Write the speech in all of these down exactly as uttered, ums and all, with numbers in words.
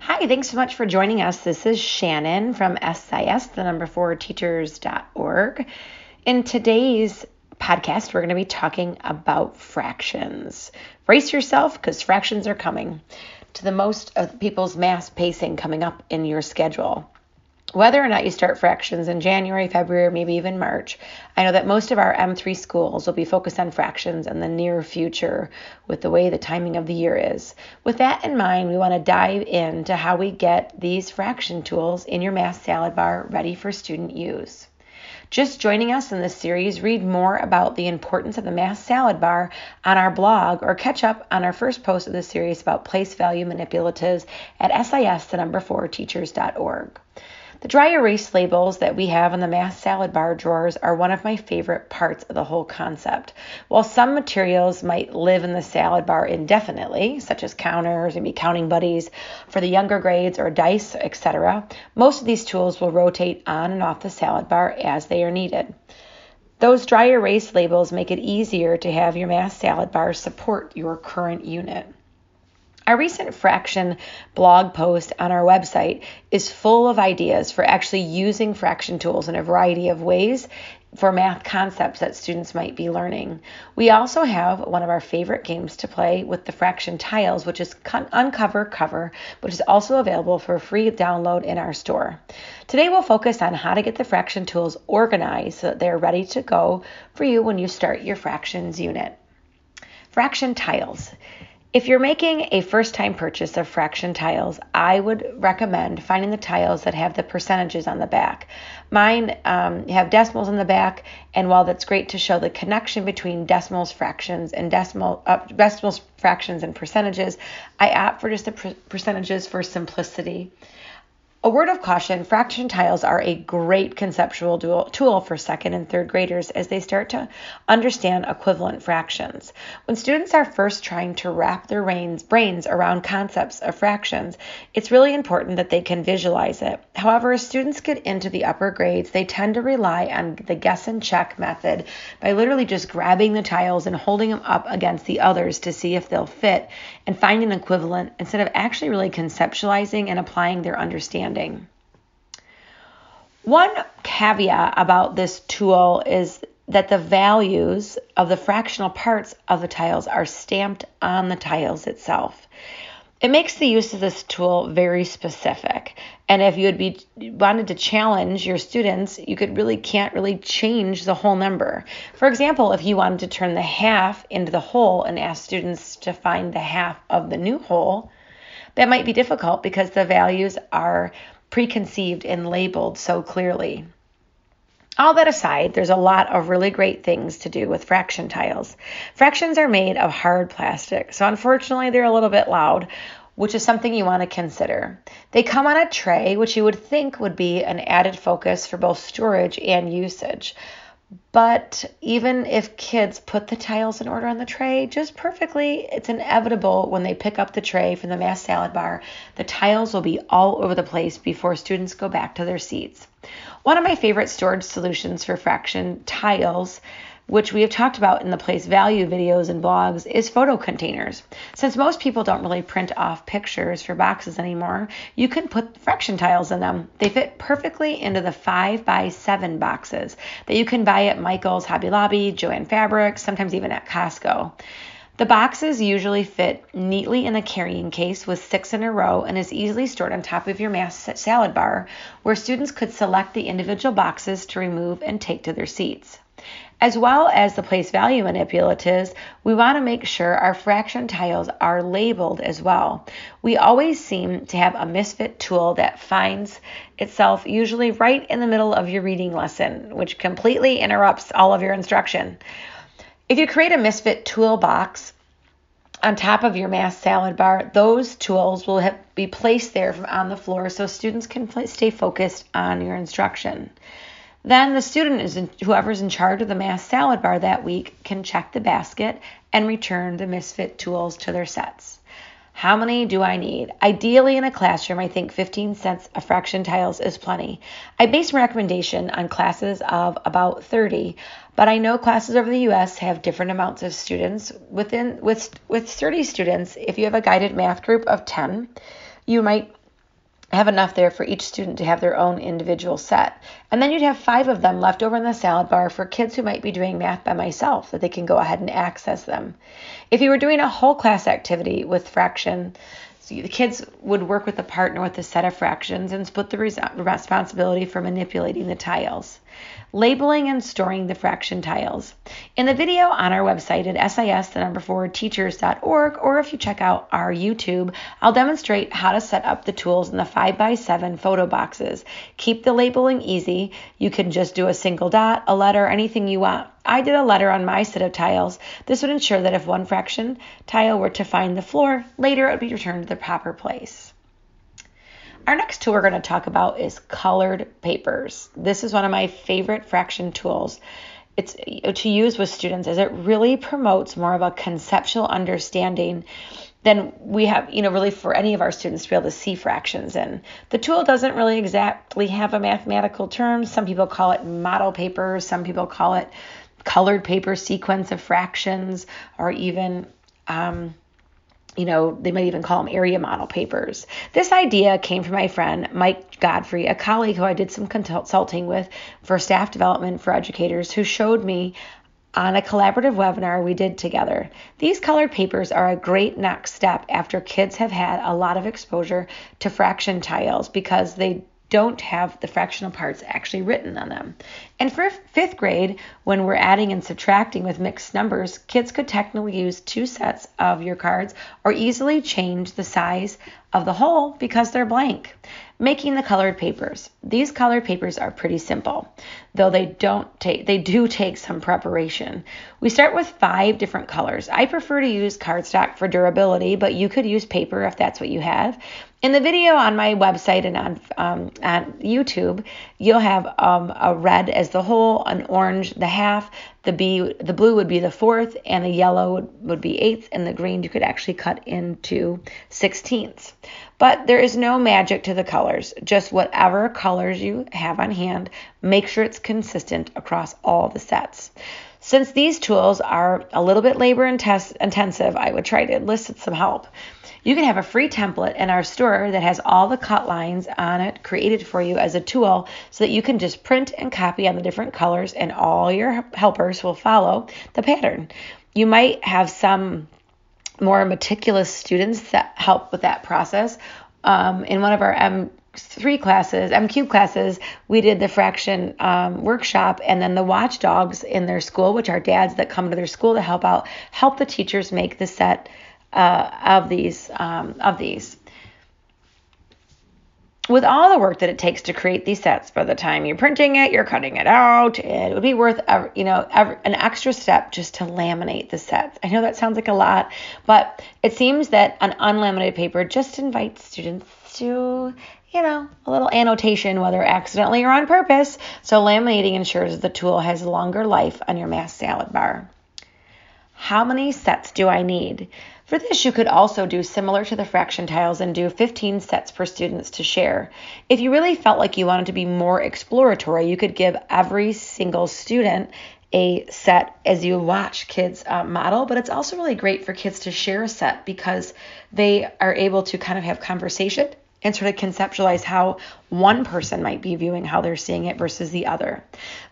Hi, thanks so much for joining us. This is Shannon from S I S, the number four teachers dot org. In today's podcast, we're going to be talking about fractions. Brace yourself because fractions are coming to the most of people's mass pacing coming up in your schedule. Whether or not you start fractions in January, February, maybe even March, I know that most of our M three schools will be focused on fractions in the near future with the way the timing of the year is. With that in mind, we want to dive into how we get these fraction tools in your math salad bar ready for student use. Just joining us in this series, read more about the importance of the math salad bar on our blog or catch up on our first post of this series about place value manipulatives at S I S, the number four, teachers dot org. The dry erase labels that we have on the math salad bar drawers are one of my favorite parts of the whole concept. While some materials might live in the salad bar indefinitely, such as counters, maybe counting buddies for the younger grades or dice, et cetera, most of these tools will rotate on and off the salad bar as they are needed. Those dry erase labels make it easier to have your math salad bar support your current unit. Our recent fraction blog post on our website is full of ideas for actually using fraction tools in a variety of ways for math concepts that students might be learning. We also have one of our favorite games to play with the fraction tiles, which is Uncover Cover, which is also available for free download in our store. Today we'll focus on how to get the fraction tools organized so that they're ready to go for you when you start your fractions unit. Fraction tiles. If you're making a first-time purchase of fraction tiles, I would recommend finding the tiles that have the percentages on the back. Mine um, have decimals on the back, and while that's great to show the connection between decimals, fractions, and decimal uh, decimals, fractions, and percentages, I opt for just the per- percentages for simplicity. A word of caution, fraction tiles are a great conceptual tool for second and third graders as they start to understand equivalent fractions. When students are first trying to wrap their brains around concepts of fractions, it's really important that they can visualize it. However, as students get into the upper grades, they tend to rely on the guess and check method by literally just grabbing the tiles and holding them up against the others to see if they'll fit and find an equivalent instead of actually really conceptualizing and applying their understanding. One caveat about this tool is that the values of the fractional parts of the tiles are stamped on the tiles itself. It makes the use of this tool very specific. And if you would be wanted to challenge your students, you could really can't really change the whole number. For example, if you wanted to turn the half into the whole and ask students to find the half of the new whole, that might be difficult because the values are preconceived and labeled so clearly. All that aside, there's a lot of really great things to do with fraction tiles. Fractions are made of hard plastic, so unfortunately they're a little bit loud, which is something you want to consider. They come on a tray, which you would think would be an added focus for both storage and usage. But even if kids put the tiles in order on the tray just perfectly, it's inevitable when they pick up the tray from the math salad bar, the tiles will be all over the place before students go back to their seats. One of my favorite storage solutions for fraction tiles, which we have talked about in the place value videos and blogs, is photo containers. Since most people don't really print off pictures for boxes anymore, you can put fraction tiles in them. They fit perfectly into the five by seven boxes that you can buy at Michael's, Hobby Lobby, Joanne Fabrics, sometimes even at Costco. The boxes usually fit neatly in a carrying case with six in a row and is easily stored on top of your math salad bar, where students could select the individual boxes to remove and take to their seats. As well as the place value manipulatives, we want to make sure our fraction tiles are labeled as well. We always seem to have a misfit tool that finds itself usually right in the middle of your reading lesson, which completely interrupts all of your instruction. If you create a misfit toolbox on top of your math salad bar, those tools will be placed there from on the floor so students can stay focused on your instruction. Then the student, is in, whoever's in charge of the math salad bar that week, can check the basket and return the misfit tools to their sets. How many do I need? Ideally in a classroom, I think fifteen cents a fraction tiles is plenty. I base my recommendation on classes of about thirty, but I know classes over the U S have different amounts of students. Within with, with thirty students, if you have a guided math group of ten, you might have enough there for each student to have their own individual set. And then you'd have five of them left over in the salad bar for kids who might be doing math by myself, that they can go ahead and access them. If you were doing a whole class activity with fraction, so the kids would work with a partner with a set of fractions and split the res- responsibility for manipulating the tiles. Labeling and storing the fraction tiles. In the video on our website at S I S four teachers dot org, or if you check out our YouTube, I'll demonstrate how to set up the tools in the five by seven photo boxes. Keep the labeling easy. You can just do a single dot, a letter, anything you want. I did a letter on my set of tiles. This would ensure that if one fraction tile were to find the floor, later it would be returned to the proper place. Our next tool we're going to talk about is colored papers. This is one of my favorite fraction tools it's to use with students, as it really promotes more of a conceptual understanding than we have, you know, really for any of our students to be able to see fractions in. The tool doesn't really exactly have a mathematical term. Some people call it model paper. Some people call it colored paper, sequence of fractions, or even, um, you know, they might even call them area model papers. This idea came from my friend, Mike Godfrey, a colleague who I did some consulting with for staff development for educators, who showed me on a collaborative webinar we did together. These colored papers are a great next step after kids have had a lot of exposure to fraction tiles, because they don't have the fractional parts actually written on them. And for fifth grade, when we're adding and subtracting with mixed numbers, kids could technically use two sets of your cards or easily change the size of the whole because they're blank. Making the colored papers. These colored papers are pretty simple, though they don't take they do take some preparation. We start with five different colors. I prefer to use cardstock for durability, but you could use paper if that's what you have. In the video on my website and on um, on YouTube, you'll have um, a red as the whole, an orange the half, the B, the blue would be the fourth, and the yellow would, would be eighth, and the green you could actually cut into sixteenths. But there is no magic to the colors, just whatever colors you have on hand, make sure it's consistent across all the sets. Since these tools are a little bit labor intensive, I would try to elicit some help. You can have a free template in our store that has all the cut lines on it created for you as a tool, so that you can just print and copy on the different colors and all your helpers will follow the pattern. You might have some more meticulous students that help with that process. Um, in one of our M three classes, M Q classes, we did the fraction um, workshop, and then the watchdogs in their school, which are dads that come to their school to help out, help the teachers make the set uh, of these um, of these. With all the work that it takes to create these sets, by the time you're printing it, you're cutting it out, it would be worth, you know, an extra step just to laminate the sets. I know that sounds like a lot, but it seems that an unlaminated paper just invites students to, you know, a little annotation, whether accidentally or on purpose. So laminating ensures the tool has longer life on your mass salad bar. How many sets do I need? For this, you could also do similar to the fraction tiles and do fifteen sets per students to share. If you really felt like you wanted to be more exploratory, you could give every single student a set as you watch kids uh, model, but it's also really great for kids to share a set, because they are able to kind of have conversation and sort of conceptualize how one person might be viewing how they're seeing it versus the other.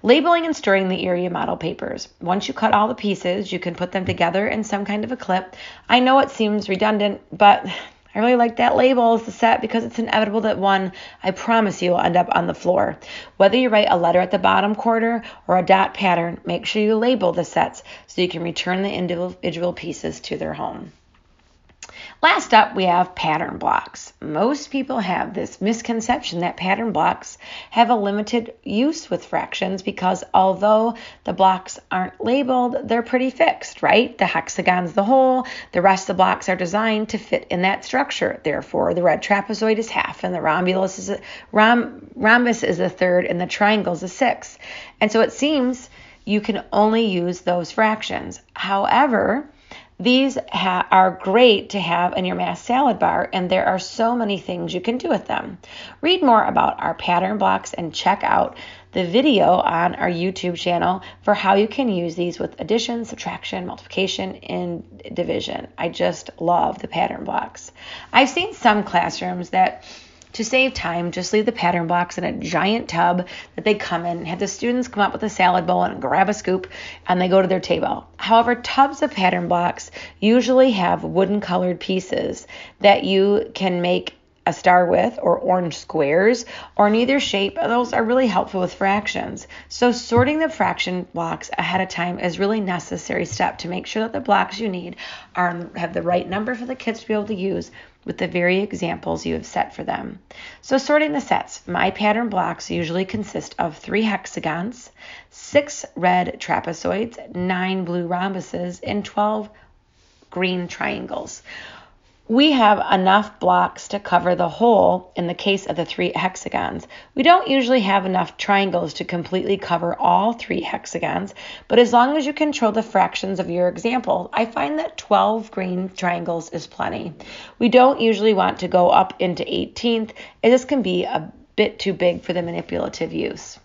Labeling and storing the area model papers. Once you cut all the pieces, you can put them together in some kind of a clip. I know it seems redundant, but I really like that label as the set, because it's inevitable that one, I promise you, will end up on the floor. Whether you write a letter at the bottom quarter or a dot pattern, make sure you label the sets so you can return the individual pieces to their home. Last up, we have pattern blocks. Most people have this misconception that pattern blocks have a limited use with fractions, because although the blocks aren't labeled, they're pretty fixed, right? The hexagon's the whole, the rest of the blocks are designed to fit in that structure. Therefore, the red trapezoid is half, and the rhombus is a, rom, rhombus is a third, and the triangle is a sixth. And so it seems you can only use those fractions. However, These ha- are great to have in your mass salad bar, and there are so many things you can do with them. Read more about our pattern blocks and check out the video on our YouTube channel for how you can use these with addition, subtraction, multiplication, and division. I just love the pattern blocks. I've seen some classrooms that To save time, just leave the pattern blocks in a giant tub that they come in, have the students come up with a salad bowl and grab a scoop, and they go to their table. However, tubs of pattern blocks usually have wooden colored pieces that you can make a star with, or orange squares, or in either shape. Those are really helpful with fractions. So sorting the fraction blocks ahead of time is really a necessary step to make sure that the blocks you need are have the right number for the kids to be able to use with the very examples you have set for them. So sorting the sets, my pattern blocks usually consist of three hexagons, six red trapezoids, nine blue rhombuses, and twelve green triangles. We have enough blocks to cover the whole in the case of the three hexagons. We don't usually have enough triangles to completely cover all three hexagons, but as long as you control the fractions of your example, I find that twelve green triangles is plenty. We don't usually want to go up into eighteenth, and this can be a bit too big for the manipulative use.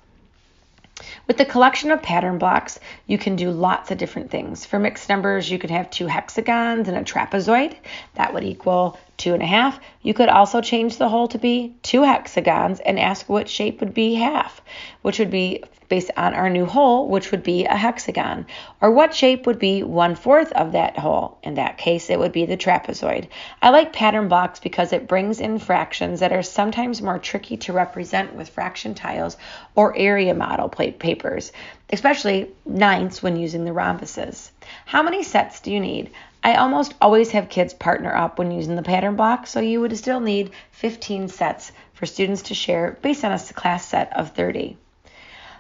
With the collection of pattern blocks, you can do lots of different things. For mixed numbers, you could have two hexagons and a trapezoid. That would equal two and a half. You could also change the whole to be two hexagons and ask what shape would be half, which would be based on our new whole, which would be a hexagon. Or what shape would be one-fourth of that whole? In that case, it would be the trapezoid. I like pattern blocks because it brings in fractions that are sometimes more tricky to represent with fraction tiles or area model plate papers, especially ninths when using the rhombuses. How many sets do you need? I almost always have kids partner up when using the pattern block, so you would still need fifteen sets for students to share based on a class set of thirty.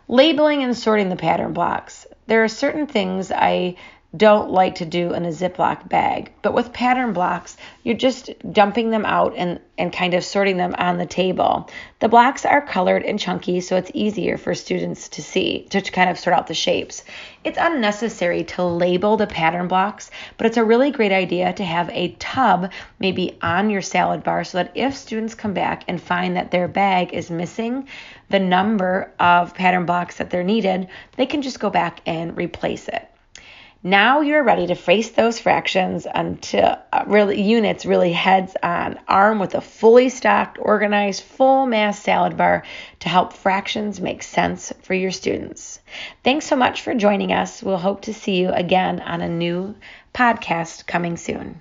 Labeling and sorting the pattern blocks. There are certain things I don't like to do in a Ziploc bag, but with pattern blocks, you're just dumping them out and, and kind of sorting them on the table. The blocks are colored and chunky, so it's easier for students to see, to kind of sort out the shapes. It's unnecessary to label the pattern blocks, but it's a really great idea to have a tub maybe on your salad bar so that if students come back and find that their bag is missing the number of pattern blocks that they're needed, they can just go back and replace it. Now you're ready to face those fractions until uh, really units really heads on, armed with a fully stocked, organized, full mass salad bar to help fractions make sense for your students. Thanks so much for joining us. We'll hope to see you again on a new podcast coming soon.